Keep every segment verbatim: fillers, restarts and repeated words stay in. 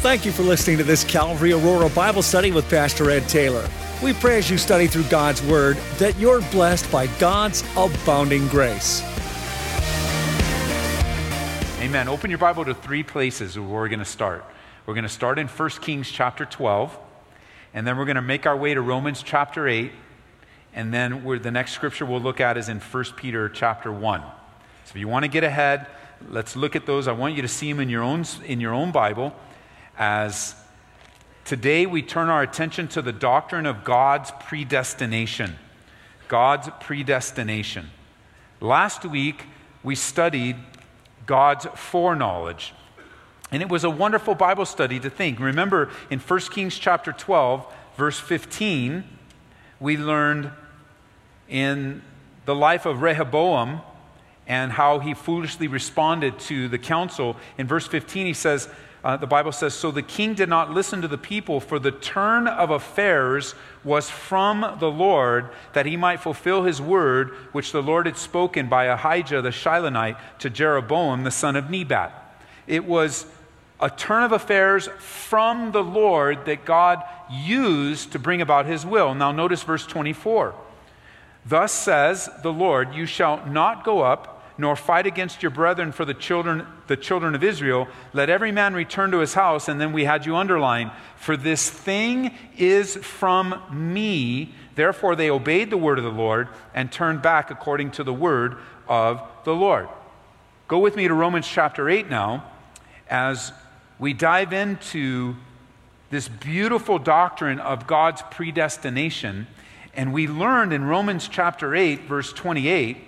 Thank you for listening to this Calvary Aurora Bible study with Pastor Ed Taylor. We pray as you study through God's Word that you're blessed by God's abounding grace. Amen. Open your Bible to three places where we're going to start. We're going to start in First Kings chapter twelve, and then we're going to make our way to Romans chapter eight, and then we're, the next scripture we'll look at is in First Peter chapter one. So if you want to get ahead, let's look at those. I want you to see them in your own, in your own Bible. As today we turn our attention to the doctrine of God's predestination. God's predestination. Last week we studied God's foreknowledge. And it was a wonderful Bible study to think. Remember, in First Kings chapter twelve, verse fifteen, we learned in the life of Rehoboam and how he foolishly responded to the council. In verse fifteen, he says, uh, the Bible says, "So the king did not listen to the people, for the turn of affairs was from the Lord, that he might fulfill his word, which the Lord had spoken by Ahijah the Shilonite to Jeroboam the son of Nebat." It was a turn of affairs from the Lord that God used to bring about his will. Now notice verse twenty-four. "Thus says the Lord, you shall not go up, nor fight against your brethren for the children, the children of Israel. Let every man return to his house." And then we had you underline, "For this thing is from me." Therefore they obeyed the word of the Lord and turned back according to the word of the Lord. Go with me to Romans chapter eight now, as we dive into this beautiful doctrine of God's predestination. And we learned in Romans chapter eight, verse twenty-eight,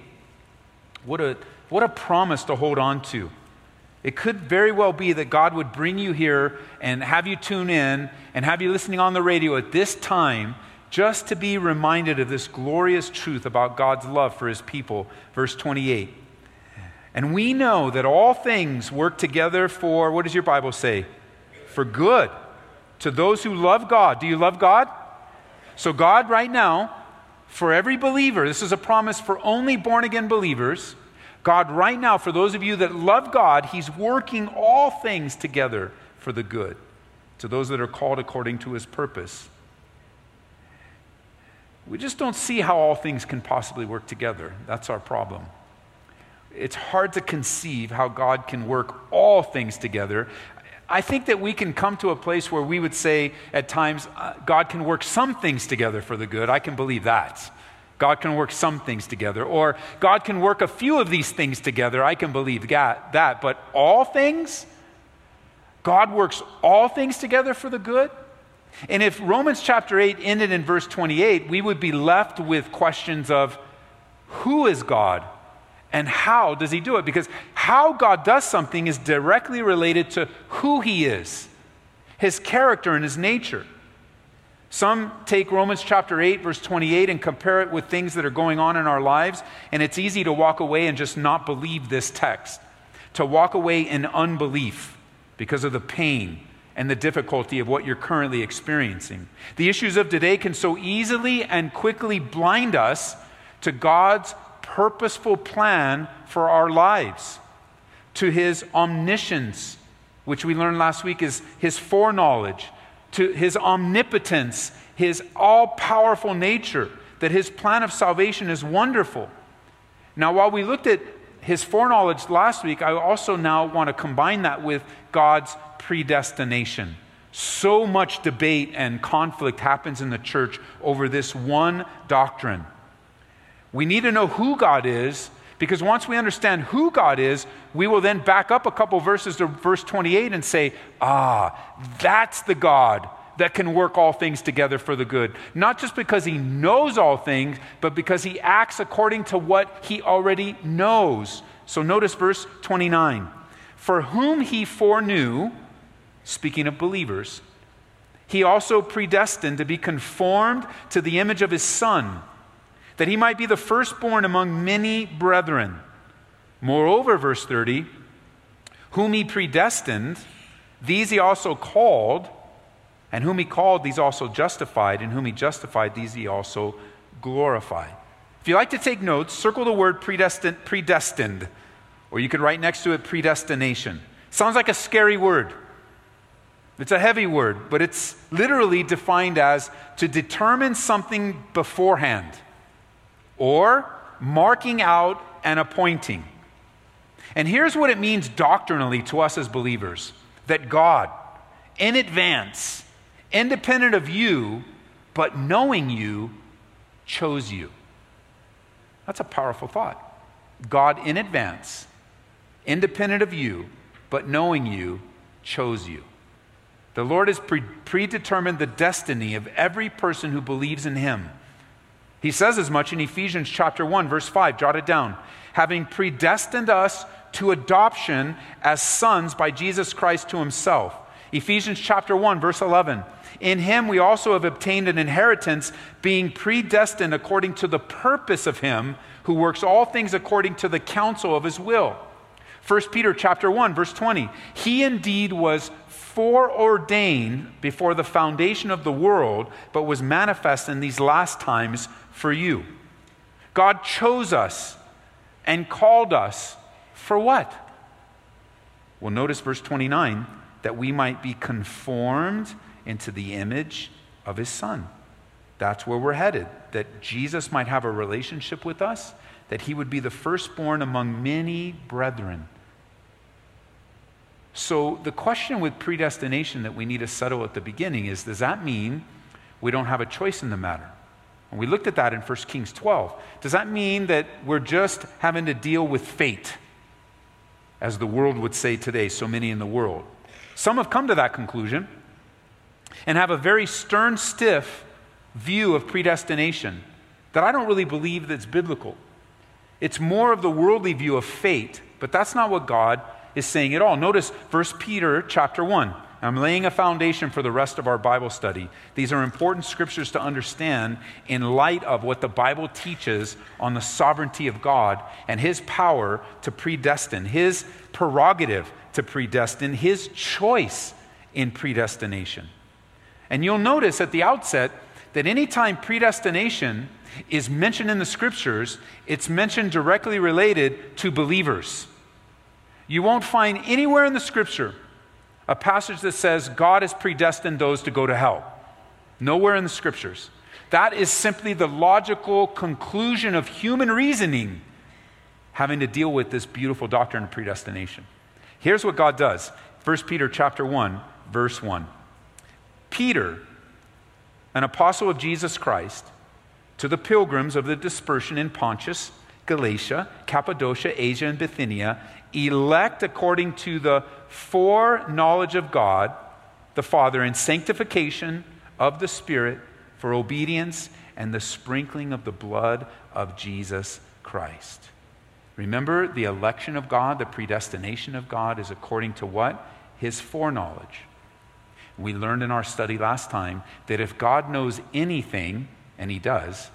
what a, what a promise to hold on to. It could very well be that God would bring you here and have you tune in and have you listening on the radio at this time just to be reminded of this glorious truth about God's love for his people. Verse twenty-eight. "And we know that all things work together for," what does your Bible say? "For good. To those who love God." Do you love God? So God right now, for every believer, this is a promise for only born-again believers, God right now, for those of you that love God, he's working all things together for the good, to those that are called according to his purpose. We just don't see how all things can possibly work together. That's our problem. It's hard to conceive how God can work all things together. I think that we can come to a place where we would say at times, uh, God can work some things together for the good. I can believe that. God can work some things together. Or God can work a few of these things together. I can believe that. But all things? God works all things together for the good? And if Romans chapter eight ended in verse twenty-eight, we would be left with questions of who is God? And how does he do it? Because how God does something is directly related to who he is, his character and his nature. Some take Romans chapter eight, verse twenty-eight, and compare it with things that are going on in our lives, and it's easy to walk away and just not believe this text, to walk away in unbelief because of the pain and the difficulty of what you're currently experiencing. The issues of today can so easily and quickly blind us to God's purposeful plan for our lives, to his omniscience, which we learned last week is his foreknowledge, to his omnipotence, his all-powerful nature, that his plan of salvation is wonderful. Now, while we looked at his foreknowledge last week, I also now want to combine that with God's predestination. So much debate and conflict happens in the church over this one doctrine. We need to know who God is, because once we understand who God is, we will then back up a couple verses to verse twenty-eight and say, ah, that's the God that can work all things together for the good. Not just because he knows all things, but because he acts according to what he already knows. So notice verse twenty-nine. "For whom he foreknew," speaking of believers, "he also predestined to be conformed to the image of his Son, that he might be the firstborn among many brethren. Moreover," verse thirty, "whom he predestined, these he also called, and whom he called, these also justified, and whom he justified, these he also glorified." If you like to take notes, circle the word predestined, predestined, or you could write next to it predestination. Sounds like a scary word. It's a heavy word, but it's literally defined as to determine something beforehand, or marking out and appointing. And here's what it means doctrinally to us as believers, that God, in advance, independent of you, but knowing you, chose you. That's a powerful thought. God, in advance, independent of you, but knowing you, chose you. The Lord has pre- predetermined the destiny of every person who believes in him. He says as much in Ephesians chapter one, verse five, jot it down. Having predestined us to adoption as sons by Jesus Christ to himself. Ephesians chapter one, verse eleven. In him we also have obtained an inheritance, being predestined according to the purpose of him who works all things according to the counsel of his will. First Peter chapter one, verse twenty. He indeed was foreordained before the foundation of the world, but was manifest in these last times for you. God chose us and called us for what? Well, notice verse twenty-nine, that we might be conformed into the image of his Son. That's where we're headed, that Jesus might have a relationship with us, that he would be the firstborn among many brethren. So the question with predestination that we need to settle at the beginning is, does that mean we don't have a choice in the matter? And we looked at that in First Kings twelve. Does that mean that we're just having to deal with fate, as the world would say today, so many in the world? Some have come to that conclusion and have a very stern, stiff view of predestination that I don't really believe that's biblical. It's more of the worldly view of fate, but that's not what God is saying it all. Notice First Peter chapter one. I'm laying a foundation for the rest of our Bible study. These are important scriptures to understand in light of what the Bible teaches on the sovereignty of God and his power to predestine, his prerogative to predestine, his choice in predestination. And you'll notice at the outset that anytime predestination is mentioned in the scriptures, it's mentioned directly related to believers. You won't find anywhere in the scripture a passage that says God has predestined those to go to hell. Nowhere in the scriptures. That is simply the logical conclusion of human reasoning having to deal with this beautiful doctrine of predestination. Here's what God does. First Peter chapter one, verse one. Peter, an apostle of Jesus Christ, to the pilgrims of the dispersion in Pontus, Galatia, Cappadocia, Asia, and Bithynia, elect according to the foreknowledge of God the Father in sanctification of the Spirit for obedience and the sprinkling of the blood of Jesus Christ. Remember, the election of God, the predestination of God is according to what? His foreknowledge. We learned in our study last time that if God knows anything, and he does,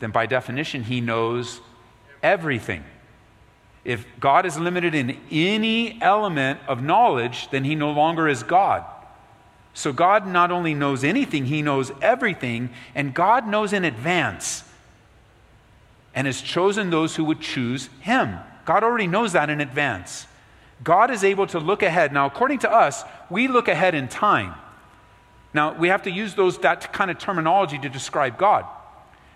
then by definition he knows everything. If God is limited in any element of knowledge, then he no longer is God. So God not only knows anything, he knows everything, and God knows in advance and has chosen those who would choose him. God already knows that in advance. God is able to look ahead. Now, according to us, we look ahead in time. Now, we have to use those that kind of terminology to describe God.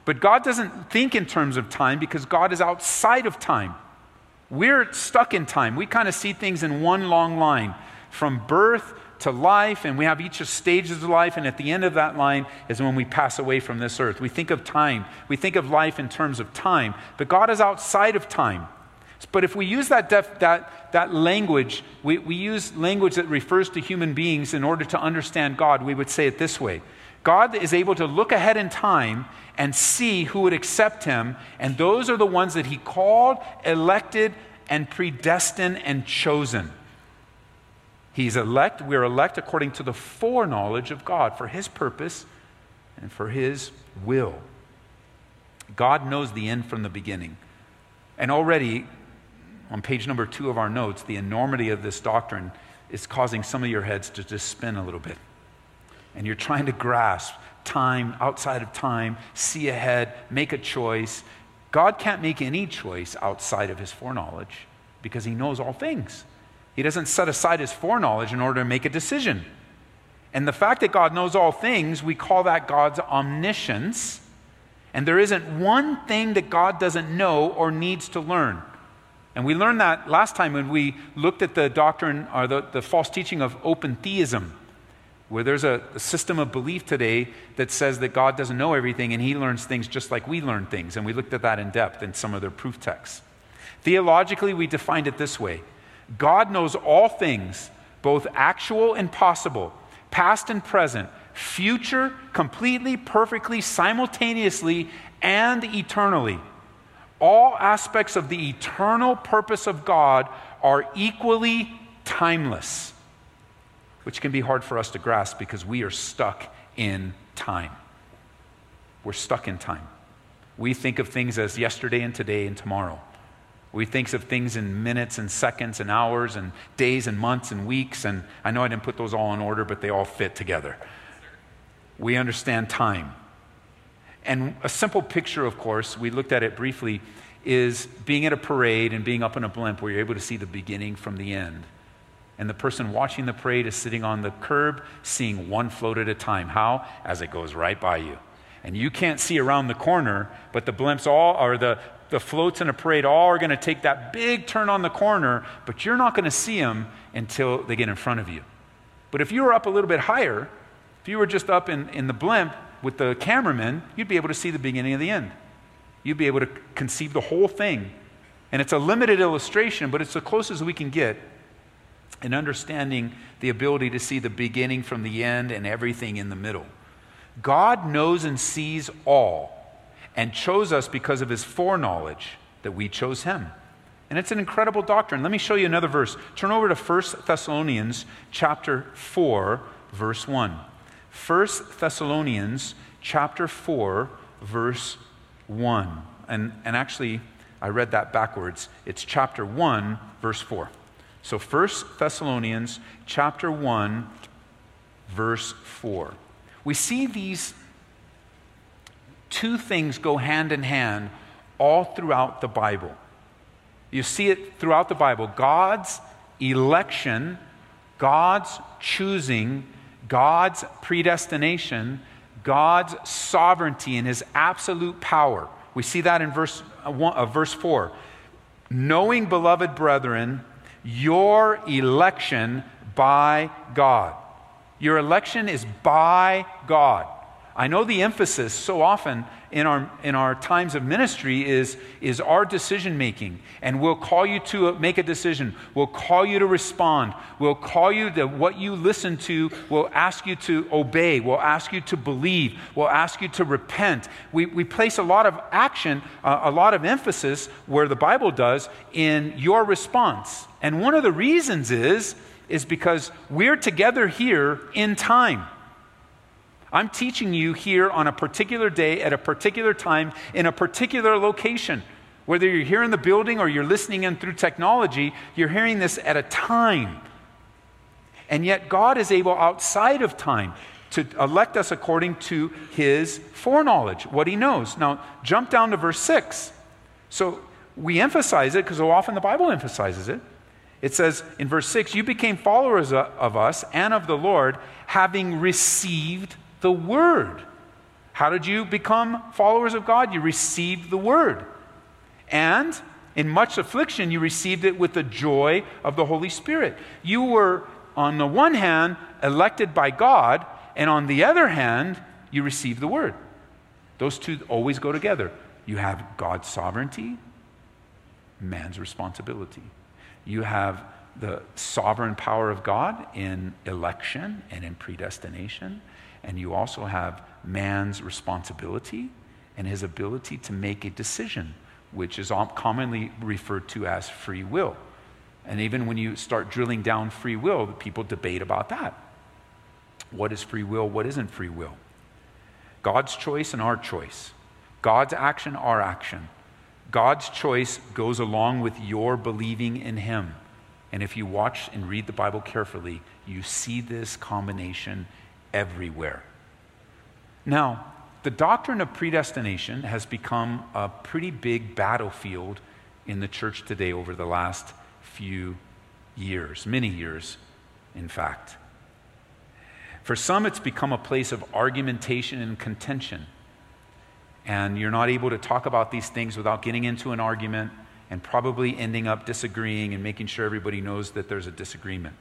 But God doesn't think in terms of time because God is outside of time. We're stuck in time. We kind of see things in one long line, from birth to life, and we have each stage of life, and at the end of that line is when we pass away from this earth. We think of time. We think of life in terms of time, but God is outside of time. But if we use that def, that, that language, we, we use language that refers to human beings in order to understand God, we would say it this way. God is able to look ahead in time and see who would accept him, and those are the ones that he called, elected, and predestined and chosen. He's elect, we're elect according to the foreknowledge of God for his purpose and for his will. God knows the end from the beginning. And already, on page number two of our notes, the enormity of this doctrine is causing some of your heads to just spin a little bit. And you're trying to grasp time, outside of time, see ahead, make a choice. God can't make any choice outside of his foreknowledge because he knows all things. He doesn't set aside his foreknowledge in order to make a decision. And the fact that God knows all things, we call that God's omniscience. And there isn't one thing that God doesn't know or needs to learn. And we learned that last time when we looked at the doctrine or the, the false teaching of open theism, where there's a, a system of belief today that says that God doesn't know everything and he learns things just like we learn things. And we looked at that in depth in some of their proof texts. Theologically, we defined it this way. God knows all things, both actual and possible, past and present, future, completely, perfectly, simultaneously, and eternally. All aspects of the eternal purpose of God are equally timeless, which can be hard for us to grasp because we are stuck in time. We're stuck in time. We think of things as yesterday and today and tomorrow. We think of things in minutes and seconds and hours and days and months and weeks. And I know I didn't put those all in order, but they all fit together. We understand time. And a simple picture, of course, we looked at it briefly, is being at a parade and being up in a blimp where you're able to see the beginning from the end. And the person watching the parade is sitting on the curb, seeing one float at a time. How? As it goes right by you. And you can't see around the corner, but the blimps all are the... The floats in a parade all are going to take that big turn on the corner, but you're not going to see them until they get in front of you. But if you were up a little bit higher, if you were just up in, in the blimp with the cameraman, you'd be able to see the beginning of the end. You'd be able to conceive the whole thing. And it's a limited illustration, but it's the closest we can get in understanding the ability to see the beginning from the end and everything in the middle. God knows and sees all, and chose us because of his foreknowledge that we chose him. And it's an incredible doctrine. Let me show you another verse. Turn over to First Thessalonians chapter four, verse one. First Thessalonians chapter four, verse one. And, and actually, I read that backwards. It's chapter one, verse four. So First Thessalonians chapter one, verse four. We see these two things go hand in hand all throughout the Bible. You see it throughout the Bible. God's election, God's choosing, God's predestination, God's sovereignty and his absolute power. We see that in verse, uh, verse four. Knowing, beloved brethren, your election by God. Your election is by God. I know the emphasis so often in our in our times of ministry is, is our decision-making. And we'll call you to make a decision. We'll call you to respond. We'll call you to what you listen to. We'll ask you to obey. We'll ask you to believe. We'll ask you to repent. We, we place a lot of action, uh, a lot of emphasis, where the Bible does, in your response. And one of the reasons is, is because we're together here in time. I'm teaching you here on a particular day, at a particular time, in a particular location. Whether you're here in the building or you're listening in through technology, you're hearing this at a time. And yet God is able outside of time to elect us according to his foreknowledge, what he knows. Now, jump down to verse six. So we emphasize it because so often the Bible emphasizes it. It says in verse six, you became followers of us and of the Lord, having received the Word. How did you become followers of God? You received the Word. And in much affliction, you received it with the joy of the Holy Spirit. You were, on the one hand, elected by God, and on the other hand, you received the Word. Those two always go together. You have God's sovereignty, man's responsibility. You have the sovereign power of God in election and in predestination. And you also have man's responsibility and his ability to make a decision, which is commonly referred to as free will. And even when you start drilling down free will, people debate about that. What is free will? What isn't free will? God's choice and our choice. God's action, our action. God's choice goes along with your believing in him. And if you watch and read the Bible carefully, you see this combination everywhere. Now, the doctrine of predestination has become a pretty big battlefield in the church today over the last few years, many years, in fact. For some, it's become a place of argumentation and contention. And you're not able to talk about these things without getting into an argument and probably ending up disagreeing and making sure everybody knows that there's a disagreement.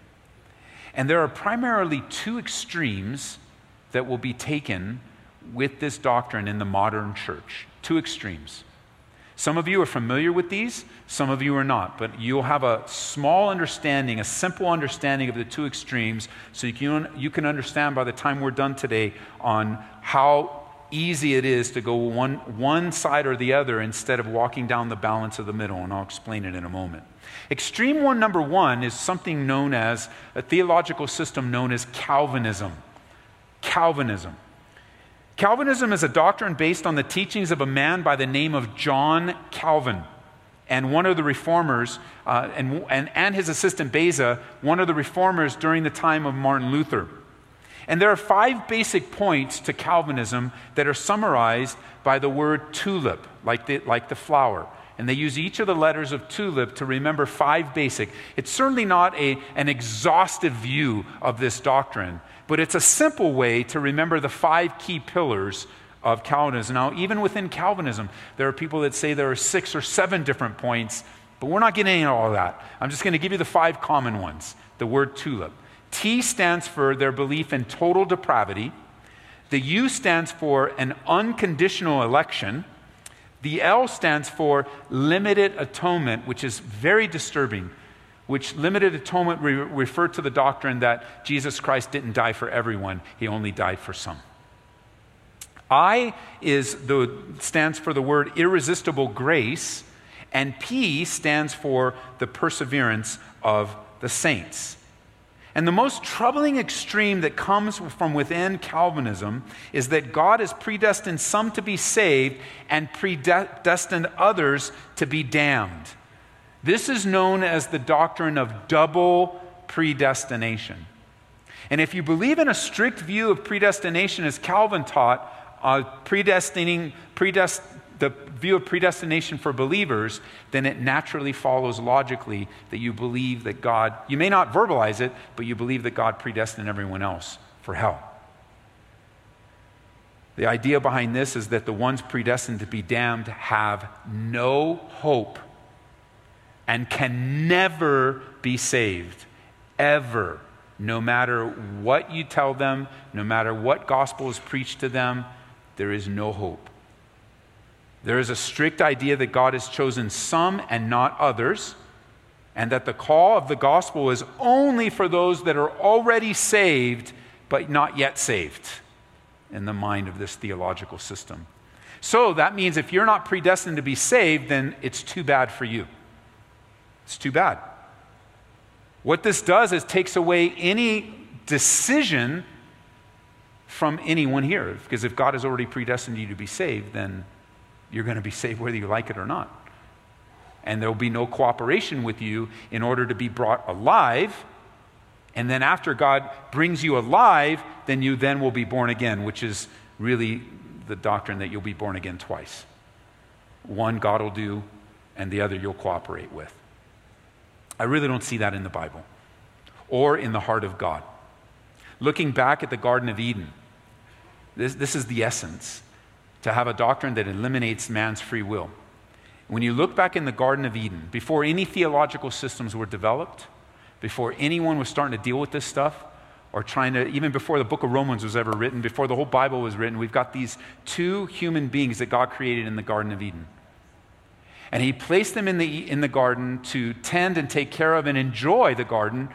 And there are primarily two extremes that will be taken with this doctrine in the modern church. Two extremes. Some of you are familiar with these, some of you are not, but you'll have a small understanding, a simple understanding of the two extremes, so you can, you can understand by the time we're done today on how easy it is to go one, one side or the other instead of walking down the balance of the middle, and I'll explain it in a moment. Extreme one, number one, is something known as, a theological system known as Calvinism. Calvinism. Calvinism is a doctrine based on the teachings of a man by the name of John Calvin, and one of the reformers, uh, and, and, and his assistant Beza, one of the reformers during the time of Martin Luther. And there are five basic points to Calvinism that are summarized by the word tulip, like the, like the flower. And they use each of the letters of tulip to remember five basic. It's certainly not a, an exhaustive view of this doctrine, but it's a simple way to remember the five key pillars of Calvinism. Now, even within Calvinism, there are people that say there are six or seven different points, but we're not getting into all of that. I'm just going to give you the five common ones. The word tulip. T stands for their belief in total depravity. The U stands for an unconditional election. The L stands for limited atonement, which is very disturbing. Which limited atonement re- referred to the doctrine that Jesus Christ didn't die for everyone, he only died for some. I is the, stands for the word irresistible grace, and P stands for the perseverance of the saints. And the most troubling extreme that comes from within Calvinism is that God has predestined some to be saved and predestined others to be damned. This is known as the doctrine of double predestination. And if you believe in a strict view of predestination as Calvin taught, uh, predestinating, predest, the view of predestination for believers, then it naturally follows logically that you believe that God, you may not verbalize it, but you believe that God predestined everyone else for hell. The idea behind this is that the ones predestined to be damned have no hope and can never be saved, ever, no matter what you tell them, no matter what gospel is preached to them, there is no hope. There is a strict idea that God has chosen some and not others, and that the call of the gospel is only for those that are already saved, but not yet saved, in the mind of this theological system. So that means if you're not predestined to be saved, then it's too bad for you. It's too bad. What this does is takes away any decision from anyone here. Because if God has already predestined you to be saved, then you're going to be saved whether you like it or not. And there will be no cooperation with you in order to be brought alive. And then after God brings you alive, then you then will be born again, which is really the doctrine that you'll be born again twice. One God will do, and the other you'll cooperate with. I really don't see that in the Bible or in the heart of God. Looking back at the Garden of Eden, this, this is the essence, to have a doctrine that eliminates man's free will. When you look back in the Garden of Eden, before any theological systems were developed, before anyone was starting to deal with this stuff, or trying to, even before the book of Romans was ever written, before the whole Bible was written, we've got these two human beings that God created in the Garden of Eden. And he placed them in the, in the garden to tend and take care of and enjoy the garden.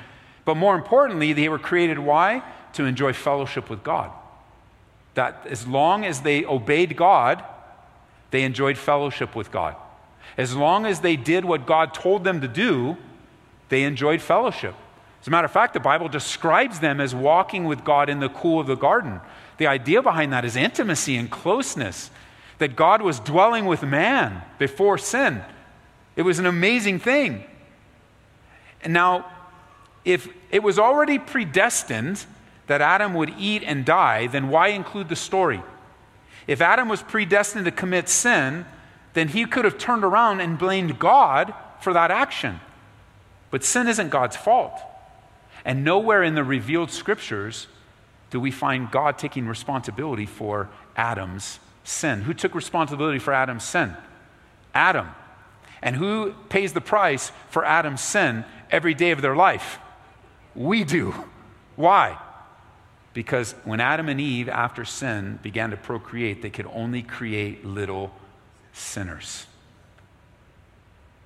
But more importantly, they were created, why? To enjoy fellowship with God. That as long as they obeyed God, they enjoyed fellowship with God. As long as they did what God told them to do, they enjoyed fellowship. As a matter of fact, the Bible describes them as walking with God in the cool of the garden. The idea behind that is intimacy and closeness. That God was dwelling with man before sin. It was an amazing thing. And now, if it was already predestined that Adam would eat and die, then why include the story? If Adam was predestined to commit sin, then he could have turned around and blamed God for that action. But sin isn't God's fault. And nowhere in the revealed scriptures do we find God taking responsibility for Adam's sin. Who took responsibility for Adam's sin? Adam. And who pays the price for Adam's sin every day of their life? We do. Why? Because when Adam and Eve, after sin, began to procreate, they could only create little sinners.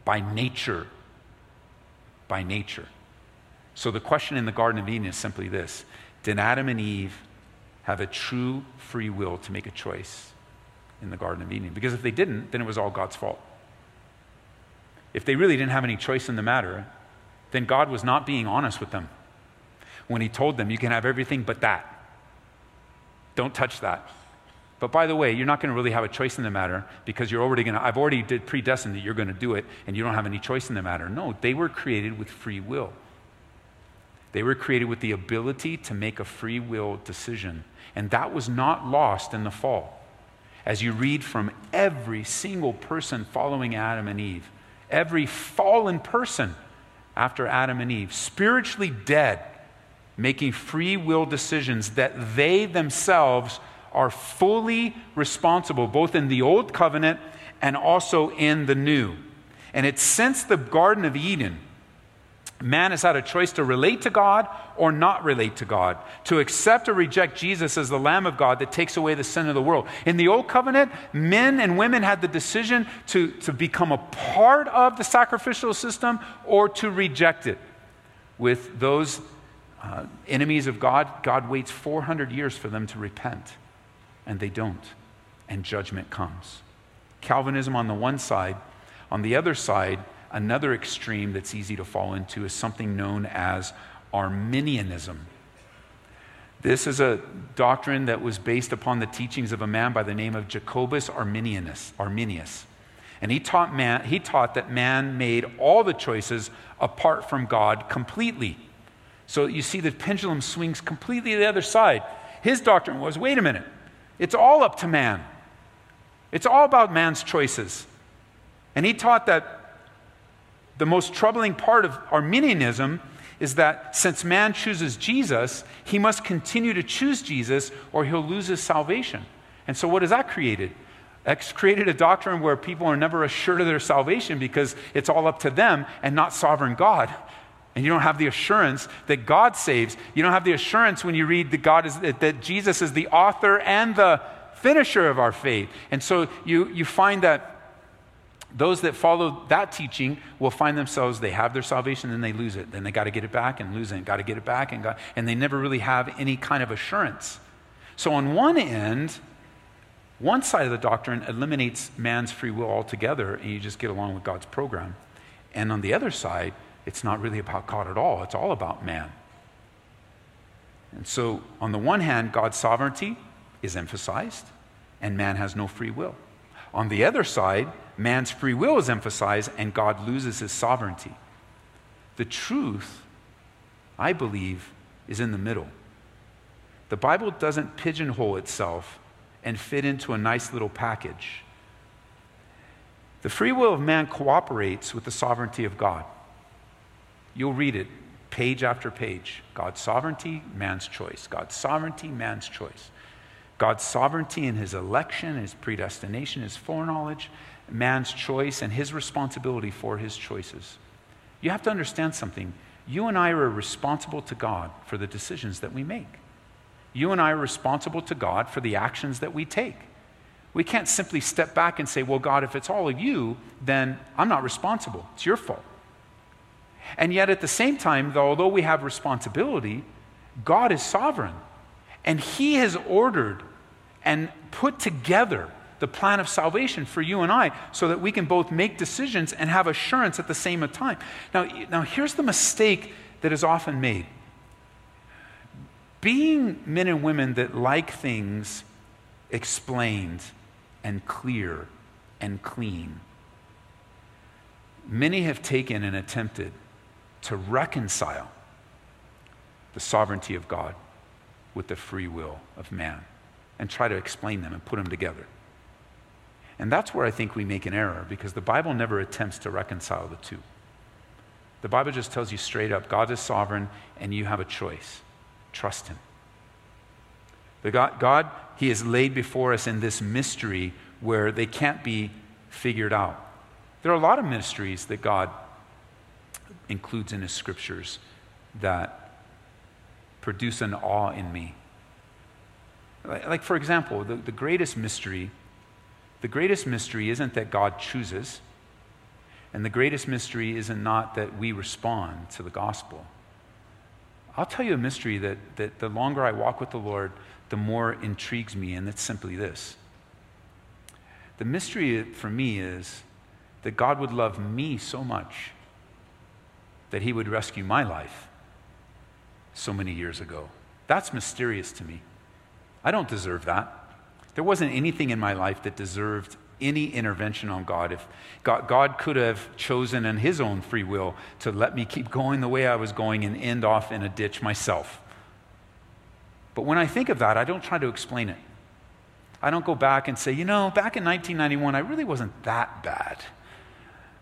By nature. By nature. So the question in the Garden of Eden is simply this. Did Adam and Eve have a true free will to make a choice in the Garden of Eden? Because if they didn't, then it was all God's fault. If they really didn't have any choice in the matter, then God was not being honest with them when he told them, you can have everything but that. Don't touch that. But by the way, you're not going to really have a choice in the matter because you're already going to, I've already did predestined that you're going to do it and you don't have any choice in the matter. No, they were created with free will. They were created with the ability to make a free will decision. And that was not lost in the fall. As you read from every single person following Adam and Eve, every fallen person after Adam and Eve, spiritually dead, making free will decisions that they themselves are fully responsible, both in the old covenant and also in the new. And it's since the Garden of Eden, man has had a choice to relate to God or not relate to God, to accept or reject Jesus as the Lamb of God that takes away the sin of the world. In the Old Covenant, men and women had the decision to, to become a part of the sacrificial system or to reject it. With those uh, enemies of God, God waits four hundred years for them to repent, and they don't, and judgment comes. Calvinism on the one side, on the other side, another extreme that's easy to fall into is something known as Arminianism. This is a doctrine that was based upon the teachings of a man by the name of Jacobus Arminianus. Arminius. And he taught, man, he taught that man made all the choices apart from God completely. So you see the pendulum swings completely to the other side. His doctrine was, wait a minute, it's all up to man. It's all about man's choices. And he taught that the most troubling part of Arminianism is that since man chooses Jesus, he must continue to choose Jesus or he'll lose his salvation. And so what has that created? That's created a doctrine where people are never assured of their salvation because it's all up to them and not sovereign God. And you don't have the assurance that God saves. You don't have the assurance when you read that God is, that Jesus is the author and the finisher of our faith. And so you, you find that those that follow that teaching will find themselves, they have their salvation and they lose it. Then they got to get it back and lose it, got to get it back, and got, and they never really have any kind of assurance. So on one end, one side of the doctrine eliminates man's free will altogether and you just get along with God's program. And on the other side, it's not really about God at all. It's all about man. And so on the one hand, God's sovereignty is emphasized and man has no free will. On the other side, man's free will is emphasized and God loses his sovereignty. The truth, I believe, is in the middle. The Bible doesn't pigeonhole itself and fit into a nice little package. The free will of man cooperates with the sovereignty of God. You'll read it page after page. God's sovereignty, man's choice. God's sovereignty, man's choice. God's sovereignty in his election, his predestination, his foreknowledge, man's choice, and his responsibility for his choices. You have to understand something. You and I are responsible to God for the decisions that we make. You and I are responsible to God for the actions that we take. We can't simply step back and say, well, God, if it's all of you, then I'm not responsible. It's your fault. And yet at the same time, though, although we have responsibility, God is sovereign. And he has ordered and put together the plan of salvation for you and I so that we can both make decisions and have assurance at the same time. Now, now here's the mistake that is often made. Being men and women that like things explained and clear and clean, many have taken and attempted to reconcile the sovereignty of God with the free will of man and try to explain them and put them together. And that's where I think we make an error, because the Bible never attempts to reconcile the two. The Bible just tells you straight up, God is sovereign and you have a choice. Trust him. The God, God, he has laid before us in this mystery where they can't be figured out. There are a lot of mysteries that God includes in his scriptures that produce an awe in me. Like, for example, the, the greatest mystery, the greatest mystery isn't that God chooses, and the greatest mystery isn't not that we respond to the gospel. I'll tell you a mystery that, that the longer I walk with the Lord, the more intrigues me, and it's simply this. The mystery for me is that God would love me so much that he would rescue my life so many years ago. That's mysterious to me. I don't deserve that. There wasn't anything in my life that deserved any intervention on God. If God, God could have chosen in his own free will to let me keep going the way I was going and end off in a ditch myself. But when I think of that, I don't try to explain it. I don't go back and say, you know, back in nineteen ninety-one, I really wasn't that bad.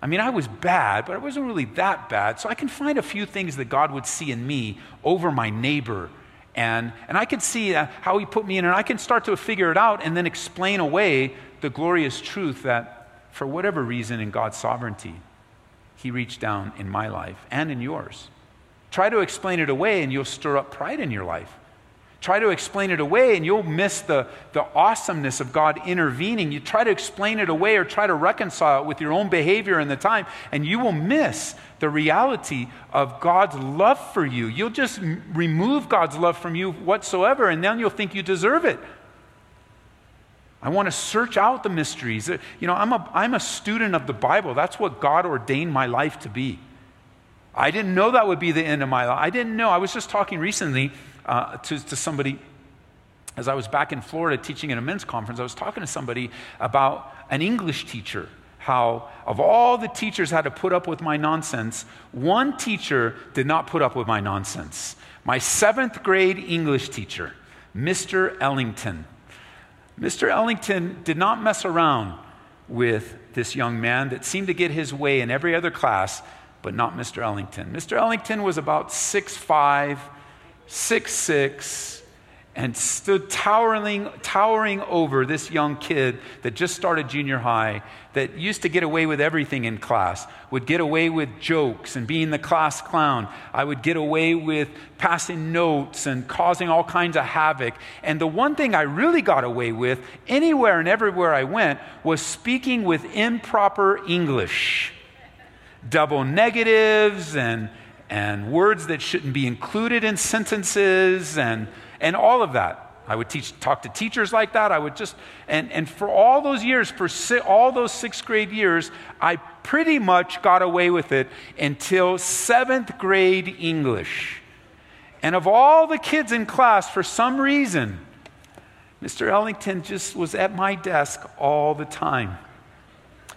I mean, I was bad, but I wasn't really that bad. So I can find a few things that God would see in me over my neighbor. And, and I can see how he put me in, and I can start to figure it out and then explain away the glorious truth that for whatever reason in God's sovereignty, he reached down in my life and in yours. Try to explain it away and you'll stir up pride in your life. Try to explain it away and you'll miss the, the awesomeness of God intervening. You try to explain it away or try to reconcile it with your own behavior in the time, and you will miss the reality of God's love for you. You'll just m- remove God's love from you whatsoever, and then you'll think you deserve it. I want to search out the mysteries. You know, I'm a, I'm a student of the Bible. That's what God ordained my life to be. I didn't know that would be the end of my life. I didn't know. I was just talking recently uh, to, to somebody, as I was back in Florida teaching at a men's conference, I was talking to somebody about an English teacher, how of all the teachers had to put up with my nonsense, one teacher did not put up with my nonsense. My seventh grade English teacher, Mister Ellington. Mister Ellington did not mess around with this young man that seemed to get his way in every other class, but not Mister Ellington. Mister Ellington was about six five, six six, and stood towering, towering over this young kid that just started junior high, that used to get away with everything in class, would get away with jokes and being the class clown. I would get away with passing notes and causing all kinds of havoc. And the one thing I really got away with anywhere and everywhere I went was speaking with improper English. Double negatives and and words that shouldn't be included in sentences and and all of that. I would teach, talk to teachers like that. I would just, and, and for all those years, for si- all those sixth grade years, I pretty much got away with it until seventh grade English. And of all the kids in class, for some reason, Mister Ellington just was at my desk all the time.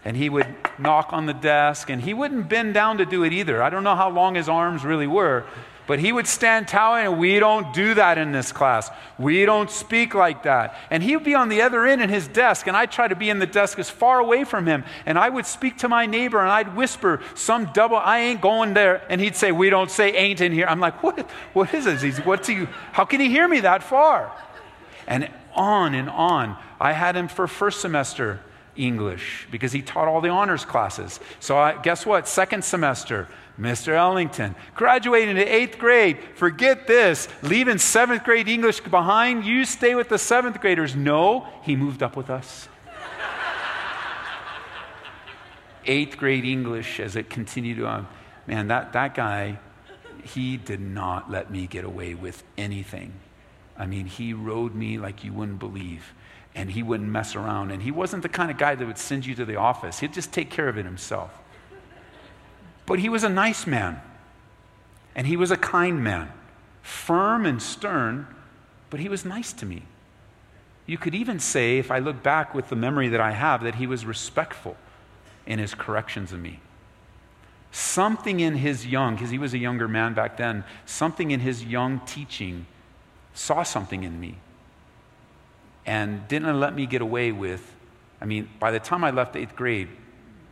And he would knock on the desk, and he wouldn't bend down to do it either. I don't know how long his arms really were, but he would stand towering, and we don't do that in this class. We don't speak like that. And he would be on the other end in his desk, and I'd try to be in the desk as far away from him. And I would speak to my neighbor, and I'd whisper some double, I ain't going there. And he'd say, we don't say ain't in here. I'm like, what? What is this? He's, what's he, how can he hear me that far? And on and on. I had him for first semester English because he taught all the honors classes. So I, guess what? Second semester, Mister Ellington. Graduating to eighth grade, forget this, leaving seventh grade English behind, you stay with the seventh graders. No, he moved up with us. Eighth grade English as it continued on. Man, that, that guy, he did not let me get away with anything. I mean, he rode me like you wouldn't believe. And he wouldn't mess around. And he wasn't the kind of guy that would send you to the office. He'd just take care of it himself. But he was a nice man. And he was a kind man. Firm and stern, but he was nice to me. You could even say, if I look back with the memory that I have, that he was respectful in his corrections of me. Something in his young, because he was a younger man back then, something in his young teaching saw something in me. And didn't let me get away with, I mean, by the time I left eighth grade,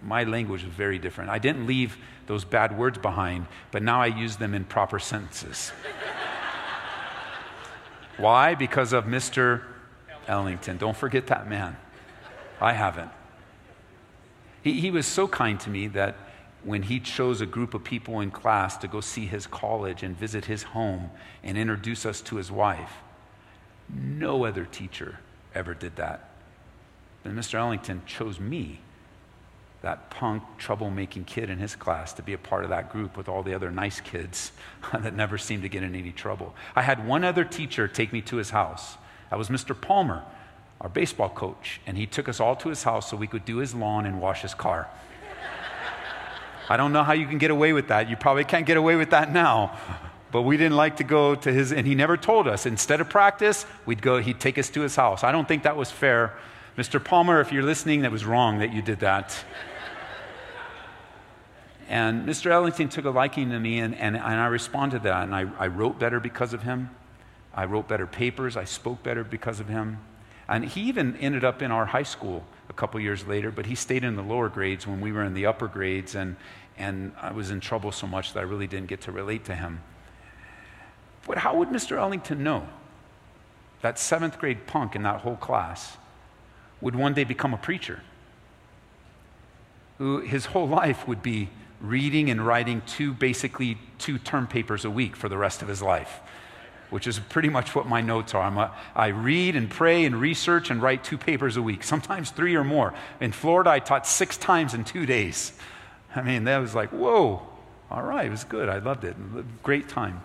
my language was very different. I didn't leave those bad words behind, but now I use them in proper sentences. Why? Because of Mister Ellington. Don't forget that man. I haven't. He, he was so kind to me that when he chose a group of people in class to go see his college and visit his home and introduce us to his wife, no other teacher ever did that. But Mister Ellington chose me, that punk, troublemaking kid in his class, to be a part of that group with all the other nice kids that never seemed to get in any trouble. I had one other teacher take me to his house. That was Mister Palmer, our baseball coach, and he took us all to his house so we could do his lawn and wash his car. I don't know how you can get away with that. You probably can't get away with that now. But we didn't like to go to his, and he never told us. Instead of practice, we'd go, he'd take us to his house. I don't think that was fair. Mister Palmer, if you're listening, that was wrong that you did that. And Mister Ellington took a liking to me, and, and, and I responded to that. And I, I wrote better because of him. I wrote better papers. I spoke better because of him. And he even ended up in our high school a couple years later, but he stayed in the lower grades when we were in the upper grades. And, and I was in trouble so much that I really didn't get to relate to him. But how would Mister Ellington know that seventh grade punk in that whole class would one day become a preacher, who his whole life would be reading and writing two, basically two term papers a week for the rest of his life, which is pretty much what my notes are. I'm a, I read and pray and research and write two papers a week, sometimes three or more. In Florida, I taught six times in two days. I mean, that was like, whoa, all right, it was good. I loved it. Great time.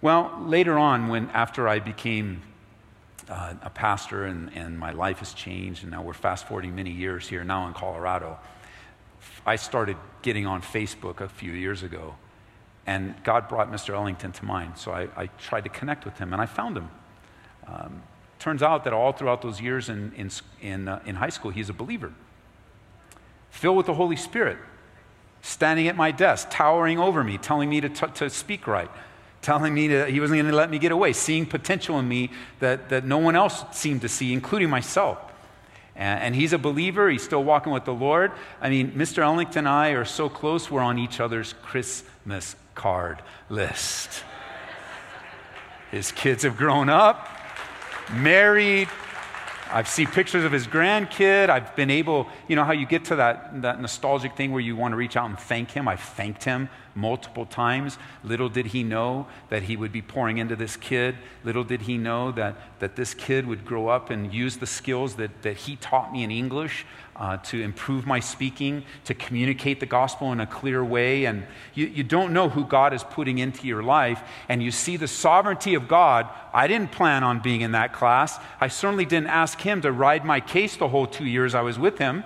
Well, later on, when after I became uh, a pastor and, and my life has changed, and now we're fast forwarding many years here now in Colorado, I started getting on Facebook a few years ago, and God brought Mister Ellington to mind. So I, I tried to connect with him, and I found him. Um, turns out that all throughout those years in, in, in, uh, in high school, he's a believer, filled with the Holy Spirit, standing at my desk, towering over me, telling me to, t- to speak right, telling me that he wasn't going to let me get away, seeing potential in me that, that no one else seemed to see, including myself. And he's a believer. He's still walking with the Lord. I mean, Mister Ellington and I are so close, we're on each other's Christmas card list. His kids have grown up, married. I've seen pictures of his grandkid. I've been able, you know how you get to that, that nostalgic thing where you want to reach out and thank him. I've thanked him multiple times. Little did he know that he would be pouring into this kid. Little did he know that, that this kid would grow up and use the skills that, that he taught me in English uh, to improve my speaking, to communicate the gospel in a clear way. And you, you don't know who God is putting into your life. And you see the sovereignty of God. I didn't plan on being in that class. I certainly didn't ask him to ride my case the whole two years I was with him.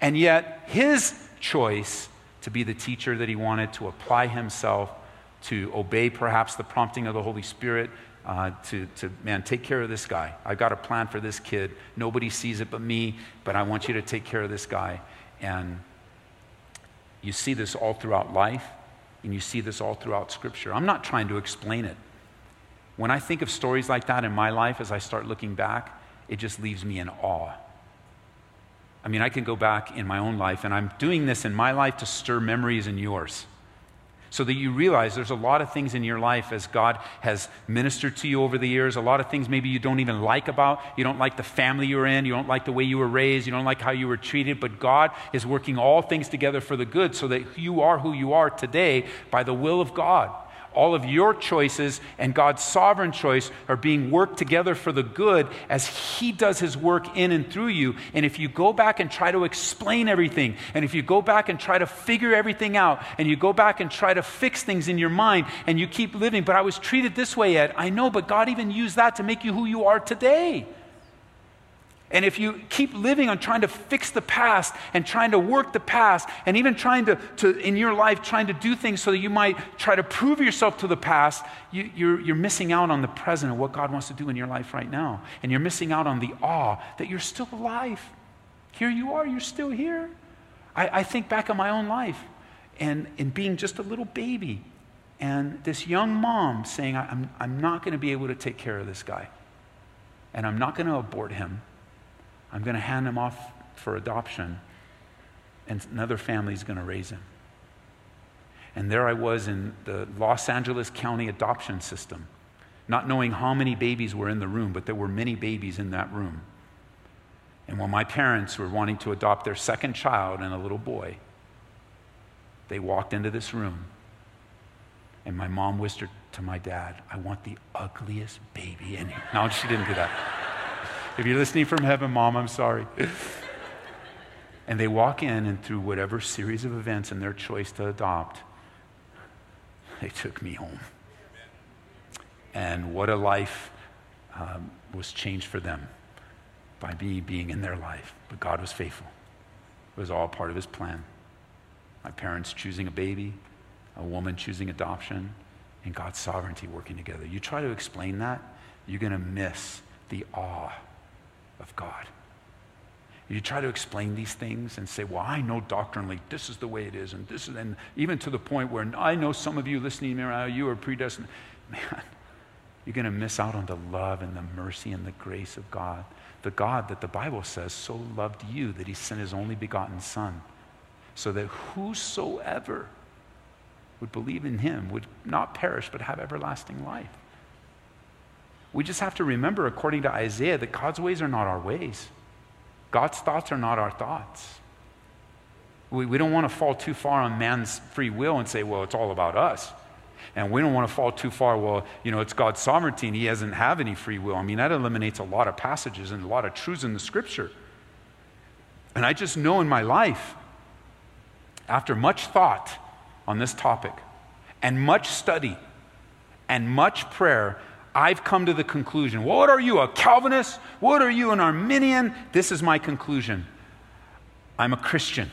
And yet his choice to be the teacher that he wanted, to apply himself, to obey perhaps the prompting of the Holy Spirit, uh, to, to, man, take care of this guy. I've got a plan for this kid. Nobody sees it but me, but I want you to take care of this guy. And you see this all throughout life, and you see this all throughout Scripture. I'm not trying to explain it. When I think of stories like that in my life, as I start looking back, it just leaves me in awe. I mean, I can go back in my own life, and I'm doing this in my life to stir memories in yours, so that you realize there's a lot of things in your life as God has ministered to you over the years, a lot of things maybe you don't even like about. You don't like the family you're in. You don't like the way you were raised. You don't like how you were treated. But God is working all things together for the good so that you are who you are today by the will of God. All of your choices and God's sovereign choice are being worked together for the good as he does his work in and through you. And if you go back and try to explain everything, and if you go back and try to figure everything out, and you go back and try to fix things in your mind, and you keep living, but I was treated this way, Ed. I know, but God even used that to make you who you are today. And if you keep living on trying to fix the past and trying to work the past and even trying to, to in your life, trying to do things so that you might try to prove yourself to the past, you, you're, you're missing out on the present and what God wants to do in your life right now. And you're missing out on the awe that you're still alive. Here you are, you're still here. I, I think back on my own life and, and being just a little baby and this young mom saying, I'm, I'm not going to be able to take care of this guy, and I'm not going to abort him. I'm going to hand him off for adoption, and another family's going to raise him. And there I was in the Los Angeles County adoption system, not knowing how many babies were in the room, but there were many babies in that room. And when my parents were wanting to adopt their second child and a little boy, they walked into this room, and my mom whispered to my dad, "I want the ugliest baby in here." No, she didn't do that. If you're listening from heaven, Mom, I'm sorry. And they walk in, and through whatever series of events and their choice to adopt, they took me home. And what a life um, was changed for them by me being in their life. But God was faithful. It was all part of his plan. My parents choosing a baby, a woman choosing adoption, and God's sovereignty working together. You try to explain that, you're going to miss the awe of God. You try to explain these things and say, well, I know doctrinally this is the way it is, and this is, and even to the point where I know some of you listening to me, you are predestined. Man, you're going to miss out on the love and the mercy and the grace of God, the God that the Bible says so loved you that he sent his only begotten Son, so that whosoever would believe in him would not perish but have everlasting life. We just have to remember, according to Isaiah, that God's ways are not our ways. God's thoughts are not our thoughts. We, we don't want to fall too far on man's free will and say, well, it's all about us. And we don't want to fall too far, well, you know, it's God's sovereignty and he doesn't have any free will. I mean, that eliminates a lot of passages and a lot of truths in the scripture. And I just know in my life, after much thought on this topic and much study and much prayer, I've come to the conclusion, what are you, a Calvinist? What are you, an Arminian? This is my conclusion. I'm a Christian,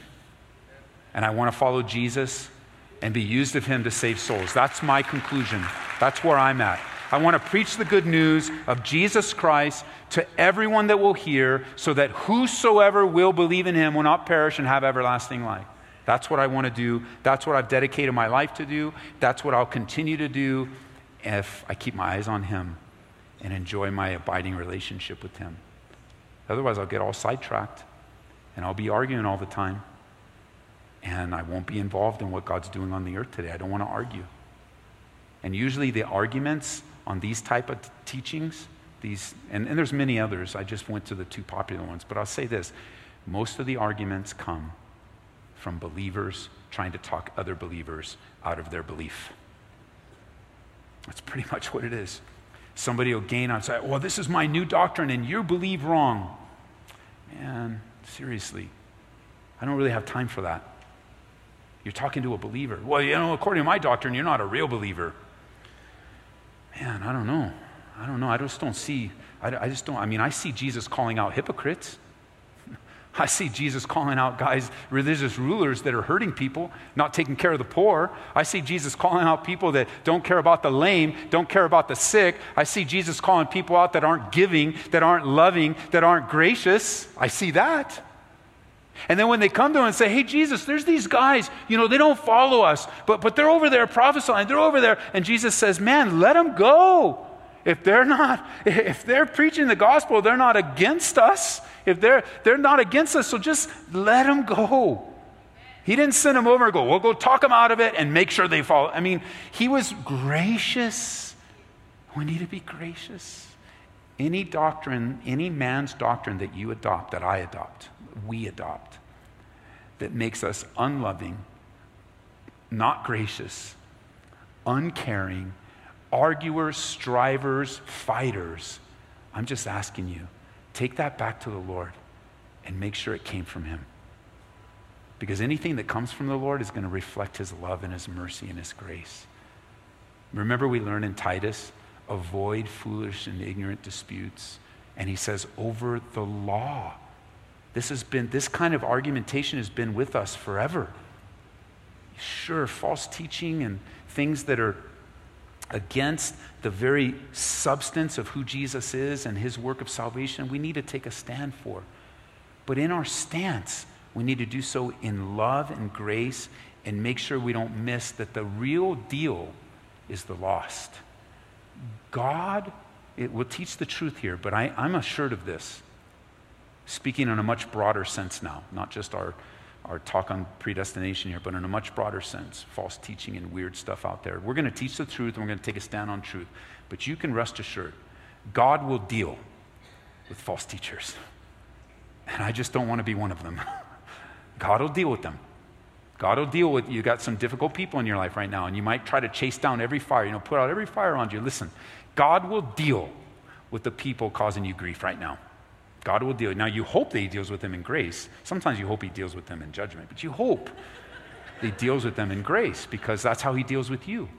and I want to follow Jesus and be used of him to save souls. That's my conclusion. That's where I'm at. I want to preach the good news of Jesus Christ to everyone that will hear, so that whosoever will believe in him will not perish and have everlasting life. That's what I want to do. That's what I've dedicated my life to do. That's what I'll continue to do if I keep my eyes on him and enjoy my abiding relationship with him. Otherwise, I'll get all sidetracked, and I'll be arguing all the time, and I won't be involved in what God's doing on the earth today. I don't want to argue. And usually the arguments on these type of t- teachings, these, and, and there's many others, I just went to the two popular ones, but I'll say this, most of the arguments come from believers trying to talk other believers out of their belief. That's pretty much what it is. Somebody will gain on say, well, this is my new doctrine and you believe wrong. Man, seriously, I don't really have time for that. You're talking to a believer. Well, you know, according to my doctrine, you're not a real believer. Man, I don't know. I don't know. I just don't see, I, I just don't, I mean, I see Jesus calling out hypocrites. I see Jesus calling out guys, religious rulers that are hurting people, not taking care of the poor. I see Jesus calling out people that don't care about the lame, don't care about the sick. I see Jesus calling people out that aren't giving, that aren't loving, that aren't gracious. I see that. And then when they come to him and say, hey, Jesus, there's these guys, you know, they don't follow us, but, but they're over there prophesying, they're over there. And Jesus says, man, let them go. If they're not, if they're preaching the gospel, they're not against us. If they're they're not against us, so just let them go. He didn't send them over and go, well, go talk them out of it and make sure they follow. I mean, he was gracious. We need to be gracious. Any doctrine, any man's doctrine that you adopt, that I adopt, we adopt, that makes us unloving, not gracious, uncaring, arguers, strivers, fighters, I'm just asking you, take that back to the Lord and make sure it came from him. Because anything that comes from the Lord is going to reflect his love and his mercy and his grace. Remember, we learn in Titus, avoid foolish and ignorant disputes. And he says, over the law. This has been, this kind of argumentation has been with us forever. Sure, false teaching and things that are against the very substance of who Jesus is and his work of salvation, we need to take a stand for. But in our stance, we need to do so in love and grace and make sure we don't miss that the real deal is the lost. God, it will teach the truth here, but I, I'm assured of this, speaking in a much broader sense now, not just our our talk on predestination here, but in a much broader sense, false teaching and weird stuff out there. We're going to teach the truth, and we're going to take a stand on truth. But you can rest assured, God will deal with false teachers. And I just don't want to be one of them. God will deal with them. God will deal with you. You got some difficult people in your life right now, and you might try to chase down every fire, you know, put out every fire around you. Listen, God will deal with the people causing you grief right now. God will deal. Now, you hope that he deals with them in grace. Sometimes you hope he deals with them in judgment, but you hope he deals with them in grace, because that's how he deals with you.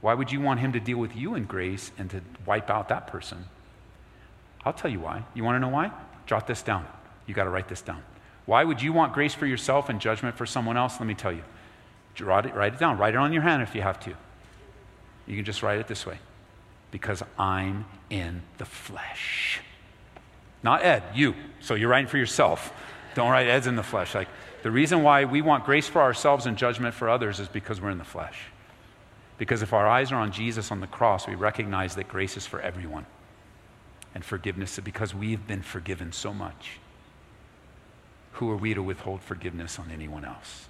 Why would you want him to deal with you in grace and to wipe out that person? I'll tell you why. You want to know why? Jot this down. You got to write this down. Why would you want grace for yourself and judgment for someone else? Let me tell you. Write it, write it down. Write it on your hand if you have to. You can just write it this way. Because I'm in the flesh. Not Ed, you. So you're writing for yourself. Don't write Ed's in the flesh. Like, the reason why we want grace for ourselves and judgment for others is because we're in the flesh. Because if our eyes are on Jesus on the cross, we recognize that grace is for everyone. And forgiveness, because we've been forgiven so much. Who are we to withhold forgiveness on anyone else?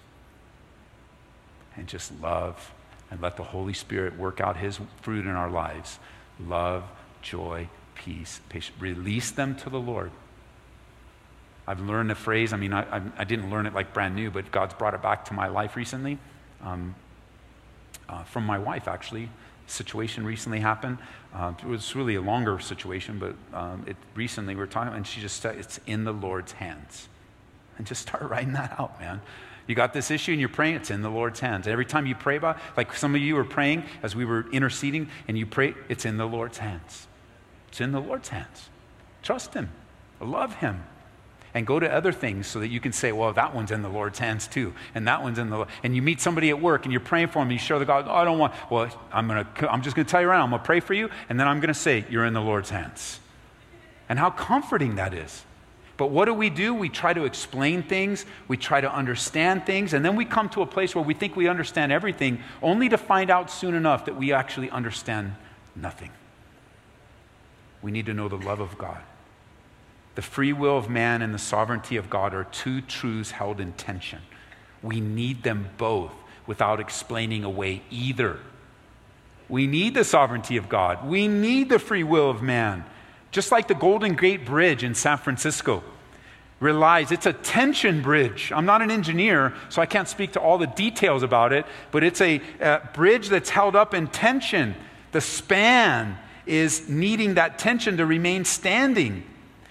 And just love and let the Holy Spirit work out his fruit in our lives. Love, joy, peace, patience. Release them to the Lord. I've learned the phrase, I mean, I, I, I didn't learn it like brand new, but God's brought it back to my life recently. Um, uh, from my wife, actually. Situation recently happened. Uh, it was really a longer situation, but um, it recently we were talking, and she just said, it's in the Lord's hands. And just start writing that out, man. You got this issue and you're praying, it's in the Lord's hands. And every time you pray about it, like some of you were praying as we were interceding, and you pray, it's in the Lord's hands. It's in the Lord's hands. Trust him. Love him. And go to other things so that you can say, well, that one's in the Lord's hands too. And that one's in the Lord. And you meet somebody at work and you're praying for them. And you show the God, oh, I don't want, well, I'm gonna, I'm just going to tell you right now, I'm going to pray for you. And then I'm going to say, you're in the Lord's hands. And how comforting that is. But what do we do? We try to explain things. We try to understand things. And then we come to a place where we think we understand everything, only to find out soon enough that we actually understand nothing. We need to know the love of God. The free will of man and the sovereignty of God are two truths held in tension. We need them both without explaining away either. We need the sovereignty of God. We need the free will of man. Just like the Golden Gate Bridge in San Francisco relies, it's a tension bridge. I'm not an engineer, so I can't speak to all the details about it, but it's a, a bridge that's held up in tension. The span is needing that tension to remain standing.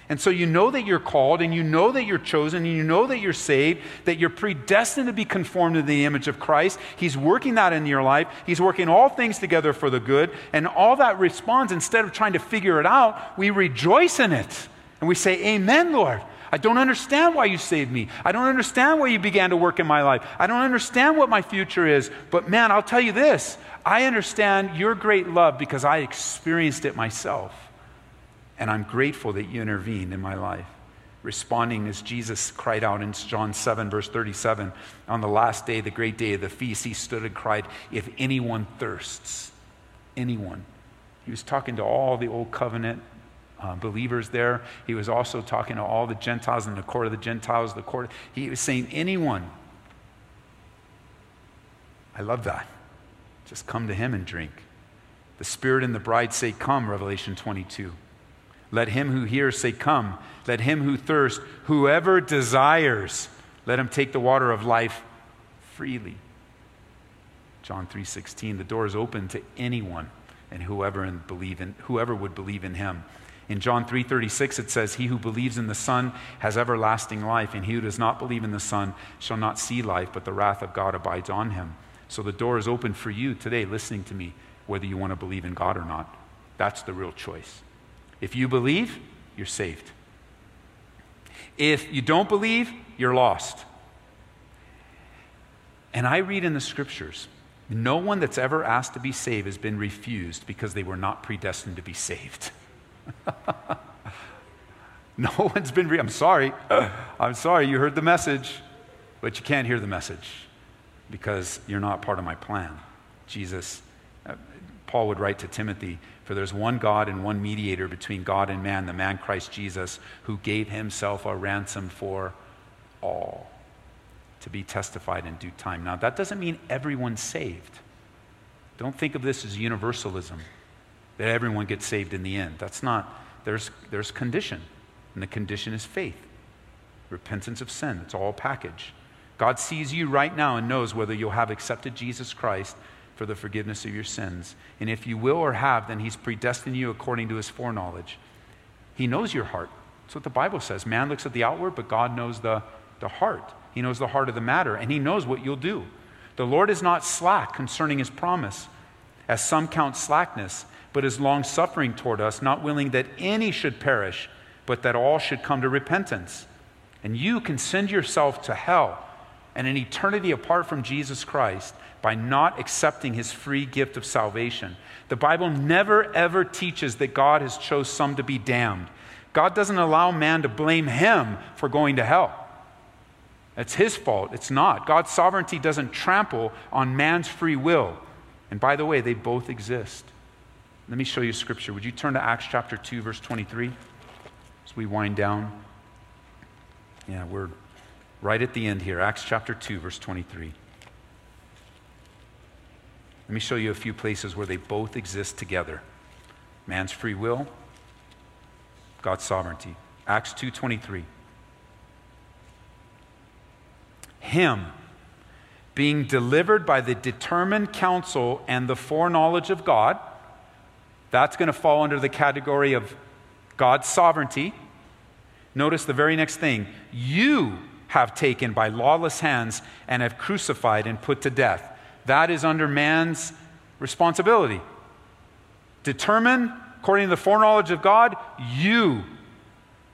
And so you know that you're called, and you know that you're chosen, and you know that you're saved, that you're predestined to be conformed to the image of Christ. He's working that in your life. He's working all things together for the good. And all that responds, instead of trying to figure it out, we rejoice in it. And we say, amen, Lord. I don't understand why you saved me. I don't understand why you began to work in my life. I don't understand what my future is. But man, I'll tell you this. I understand your great love because I experienced it myself. And I'm grateful that you intervened in my life. Responding as Jesus cried out in John seven, verse thirty-seven, on the last day, the great day of the feast, he stood and cried, if anyone thirsts, anyone. He was talking to all the old covenant uh, believers there. He was also talking to all the Gentiles and the court of the Gentiles. The court. He was saying, anyone. I love that. Just come to him and drink. The Spirit and the bride say, come, Revelation twenty-two. Let him who hears say, come. Let him who thirsts, whoever desires, let him take the water of life freely. John three sixteen, the door is open to anyone and whoever and believe in whoever would believe in him. In John three thirty-six, it says, he who believes in the Son has everlasting life, and he who does not believe in the Son shall not see life, but the wrath of God abides on him. So the door is open for you today, listening to me, whether you want to believe in God or not. That's the real choice. If you believe, you're saved. If you don't believe, you're lost. And I read in the scriptures, no one that's ever asked to be saved has been refused because they were not predestined to be saved. No one's been, re- I'm sorry, I'm sorry you heard the message, but you can't hear the message because you're not part of my plan. Jesus, uh, Paul would write to Timothy, for there's one God and one mediator between God and man, the man Christ Jesus, who gave himself a ransom for all to be testified in due time. Now, that doesn't mean everyone's saved. Don't think of this as universalism, that everyone gets saved in the end. That's not, there's, there's condition, and the condition is faith, repentance of sin. It's all package. God sees you right now and knows whether you'll have accepted Jesus Christ for the forgiveness of your sins. And if you will or have, then he's predestined you according to his foreknowledge. He knows your heart. That's what the Bible says. Man looks at the outward, but God knows the, the heart. He knows the heart of the matter, and he knows what you'll do. The Lord is not slack concerning his promise, as some count slackness, but is long-suffering toward us, not willing that any should perish, but that all should come to repentance. And you can send yourself to hell and an eternity apart from Jesus Christ by not accepting his free gift of salvation. The Bible never ever teaches that God has chosen some to be damned. God doesn't allow man to blame him for going to hell. It's his fault. It's not. God's sovereignty doesn't trample on man's free will. And by the way, they both exist. Let me show you scripture. Would you turn to Acts chapter two, verse twenty-three? As we wind down. Yeah, we're right at the end here. Acts chapter two, verse twenty-three. Let me show you a few places where they both exist together. Man's free will, God's sovereignty. Acts two twenty-three. Him, being delivered by the determined counsel and the foreknowledge of God, that's going to fall under the category of God's sovereignty. Notice the very next thing. You have taken by lawless hands and have crucified and put to death. That is under man's responsibility. Determine, according to the foreknowledge of God, you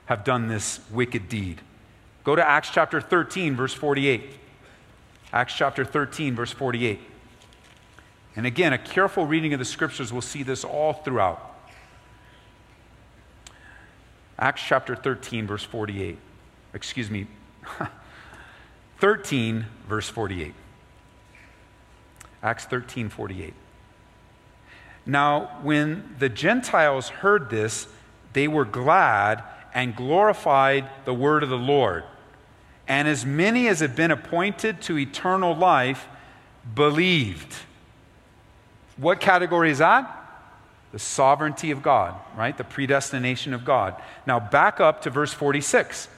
have done this wicked deed. Go to Acts chapter thirteen, verse forty-eight. Acts chapter thirteen, verse forty-eight. And again, a careful reading of the scriptures will see this all throughout. Acts chapter thirteen, verse forty-eight. Excuse me. thirteen, verse forty-eight. Acts thirteen, forty-eight. Now, when the Gentiles heard this, they were glad and glorified the word of the Lord. And as many as had been appointed to eternal life believed. What category is that? The sovereignty of God, right? The predestination of God. Now back up to verse forty-six.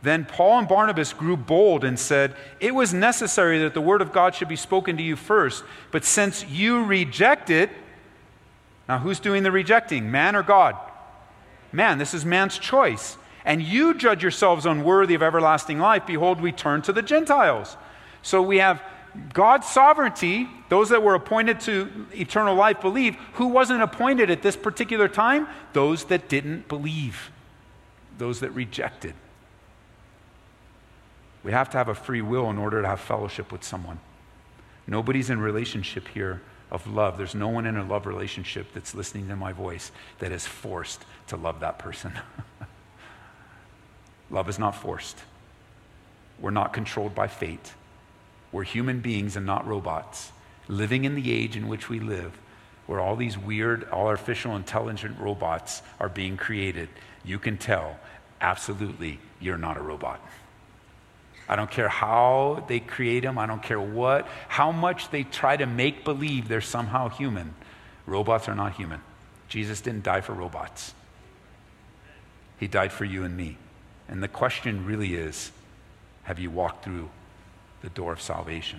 Then Paul and Barnabas grew bold and said, it was necessary that the word of God should be spoken to you first, but since you reject it, now who's doing the rejecting, man or God? Man, this is man's choice. And you judge yourselves unworthy of everlasting life. Behold, we turn to the Gentiles. So we have God's sovereignty, those that were appointed to eternal life believe. Who wasn't appointed at this particular time? Those that didn't believe. Those that rejected. We have to have a free will in order to have fellowship with someone. Nobody's in relationship here of love. There's no one in a love relationship that's listening to my voice that is forced to love that person. Love is not forced. We're not controlled by fate. We're human beings and not robots, living in the age in which we live, where all these weird, all artificial, intelligent robots are being created. You can tell, absolutely, you're not a robot. I don't care how they create them. I don't care what, how much they try to make believe they're somehow human. Robots are not human. Jesus didn't die for robots. He died for you and me. And the question really is, have you walked through the door of salvation?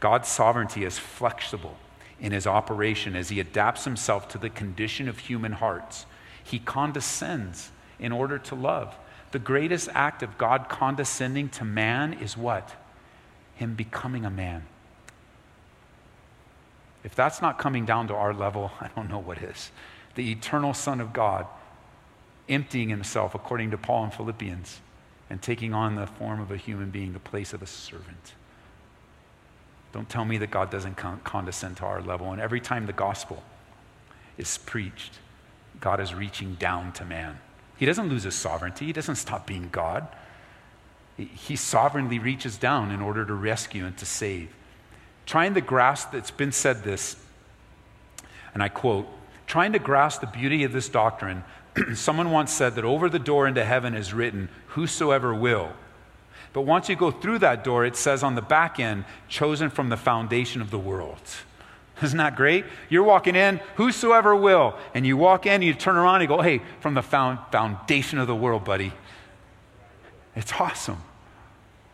God's sovereignty is flexible in his operation as he adapts himself to the condition of human hearts. He condescends in order to love. The greatest act of God condescending to man is what? Him becoming a man. If that's not coming down to our level, I don't know what is. The eternal Son of God emptying himself, according to Paul in Philippians, and taking on the form of a human being, the place of a servant. Don't tell me that God doesn't condescend to our level. And every time the gospel is preached, God is reaching down to man. He doesn't lose his sovereignty. He doesn't stop being God. He sovereignly reaches down in order to rescue and to save. Trying to grasp, it's been said this, and I quote, trying to grasp the beauty of this doctrine, someone once said that over the door into heaven is written, whosoever will. But once you go through that door, it says on the back end, chosen from the foundation of the world. Isn't that great? You're walking in, whosoever will. And you walk in, you turn around and you go, hey, from the found foundation of the world, buddy. It's awesome.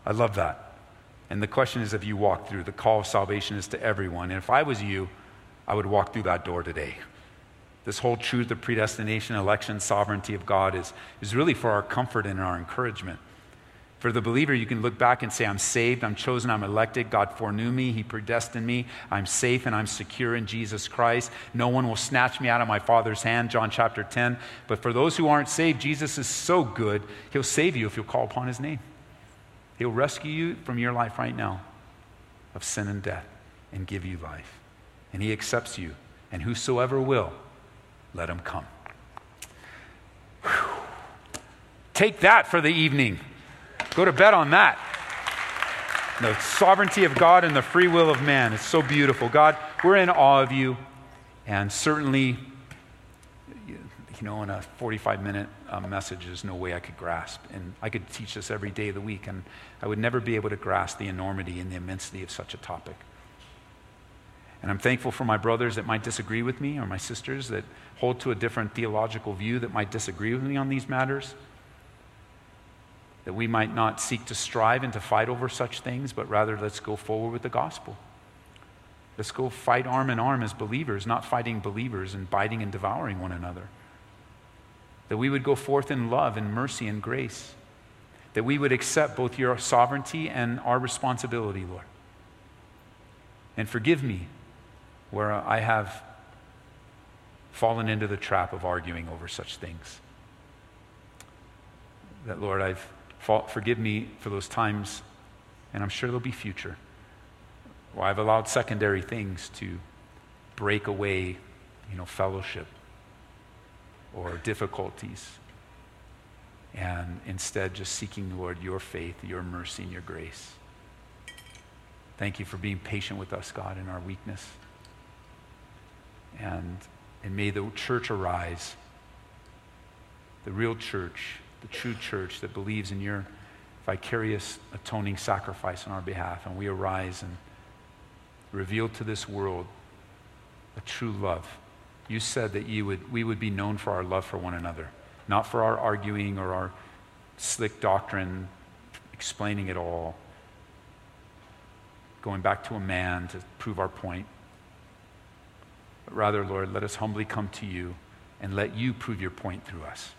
I love that. And the question is, if you walk through, the call of salvation is to everyone. And if I was you, I would walk through that door today. This whole truth of predestination, election, sovereignty of God is, is really for our comfort and our encouragement. For the believer, you can look back and say, I'm saved, I'm chosen, I'm elected, God foreknew me, he predestined me, I'm safe and I'm secure in Jesus Christ. No one will snatch me out of my Father's hand, John chapter ten. But for those who aren't saved, Jesus is so good, he'll save you if you'll call upon his name. He'll rescue you from your life right now of sin and death and give you life. And he accepts you. And whosoever will, let him come. Whew. Take that for the evening. Go to bed on that. The sovereignty of God and the free will of man. It's so beautiful. God, we're in awe of you. And certainly, you know, in a forty-five minute uh, message, there's no way I could grasp. And I could teach this every day of the week, and I would never be able to grasp the enormity and the immensity of such a topic. And I'm thankful for my brothers that might disagree with me, or my sisters that hold to a different theological view that might disagree with me on these matters. That we might not seek to strive and to fight over such things, but rather let's go forward with the gospel. Let's go fight arm in arm as believers, not fighting believers and biting and devouring one another. That we would go forth in love and mercy and grace. That we would accept both your sovereignty and our responsibility, Lord. And forgive me where I have fallen into the trap of arguing over such things. That, Lord, I've Fault, forgive me for those times, and I'm sure there'll be future, where I've allowed secondary things to break away, you know, fellowship or difficulties, and instead just seeking, Lord, your faith, your mercy, and your grace. Thank you for being patient with us, God, in our weakness. And, and may the church arise, the real church, the true church that believes in your vicarious atoning sacrifice on our behalf. And we arise and reveal to this world a true love. You said that you would, we would be known for our love for one another, not for our arguing or our slick doctrine, explaining it all, going back to a man to prove our point. But rather, Lord, let us humbly come to you and let you prove your point through us.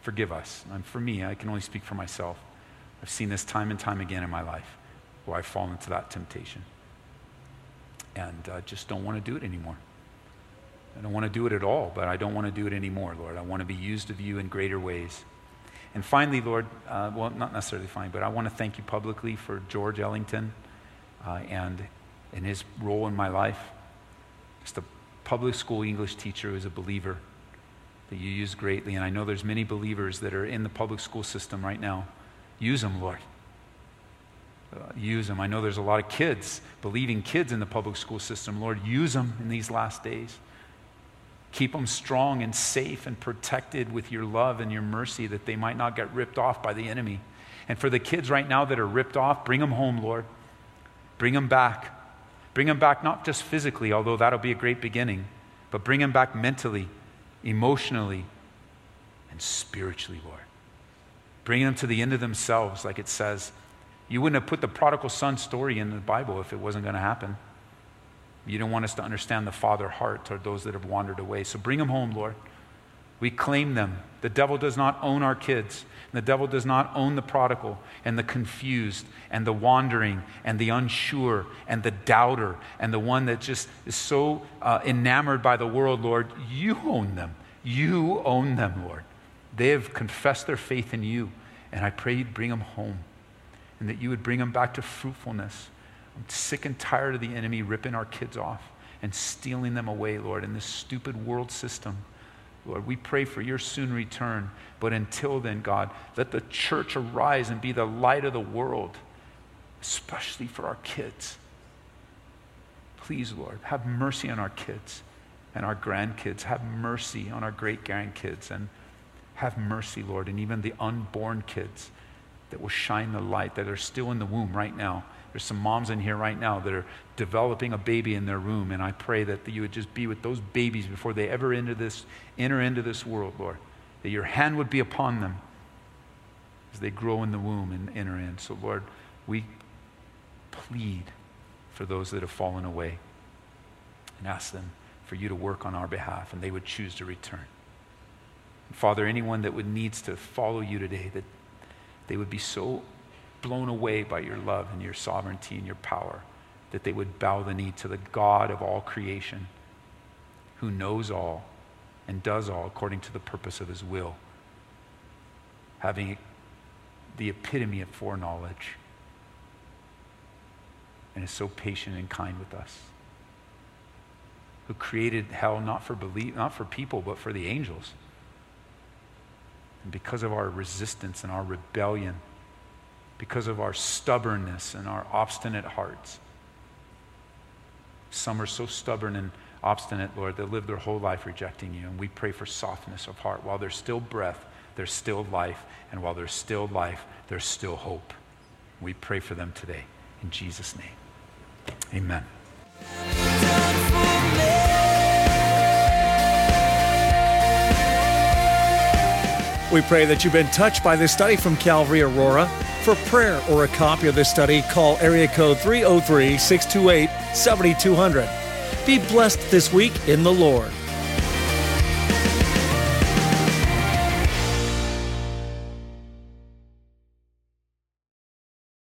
Forgive us. And for me, I can only speak for myself. I've seen this time and time again in my life where I've fallen into that temptation. And I just don't want to do it anymore. I don't want to do it at all, but I don't want to do it anymore, Lord. I want to be used of you in greater ways. And finally, Lord, uh, well, not necessarily finally, but I want to thank you publicly for George Ellington uh, and, and his role in my life. Just a public school English teacher who's a believer that you use greatly. And I know there's many believers that are in the public school system right now. Use them, Lord. Uh, use them. I know there's a lot of kids, believing kids in the public school system. Lord, use them in these last days. Keep them strong and safe and protected with your love and your mercy that they might not get ripped off by the enemy. And for the kids right now that are ripped off, bring them home, Lord. Bring them back. Bring them back not just physically, although that'll be a great beginning, but bring them back mentally, emotionally, and spiritually, Lord. Bring them to the end of themselves, like it says. You wouldn't have put the prodigal son story in the Bible if it wasn't going to happen. You don't want us to understand the father heart toward those that have wandered away. So bring them home, Lord. We claim them. The devil does not own our kids. The devil does not own the prodigal and the confused and the wandering and the unsure and the doubter and the one that just is so uh, enamored by the world, Lord. You own them. You own them, Lord. They have confessed their faith in you, and I pray you'd bring them home and that you would bring them back to fruitfulness. I'm sick and tired of the enemy ripping our kids off and stealing them away, Lord, in this stupid world system. Lord, we pray for your soon return. But until then, God, let the church arise and be the light of the world, especially for our kids. Please, Lord, have mercy on our kids and our grandkids. Have mercy on our great-grandkids. And have mercy, Lord, and even the unborn kids that will shine the light, that are still in the womb right now. There's some moms in here right now that are developing a baby in their womb, and I pray that you would just be with those babies before they ever enter this, enter into this world, Lord, that your hand would be upon them as they grow in the womb and enter in. So, Lord, we plead for those that have fallen away and ask them for you to work on our behalf, and they would choose to return. And Father, anyone that would needs to follow you today, that they would be so blown away by your love and your sovereignty and your power, that they would bow the knee to the God of all creation, who knows all and does all according to the purpose of his will, having the epitome of foreknowledge, and is so patient and kind with us, who created hell not for believe, not for people, but for the angels. And because of our resistance and our rebellion, because of our stubbornness and our obstinate hearts. Some are so stubborn and obstinate, Lord, they live their whole life rejecting you. And we pray for softness of heart. While there's still breath, there's still life. And while there's still life, there's still hope. We pray for them today. In Jesus' name, amen. We pray that you've been touched by this study from Calvary Aurora. For prayer or a copy of this study, call area code three oh three, six two eight, seven two hundred. Be blessed this week in the Lord.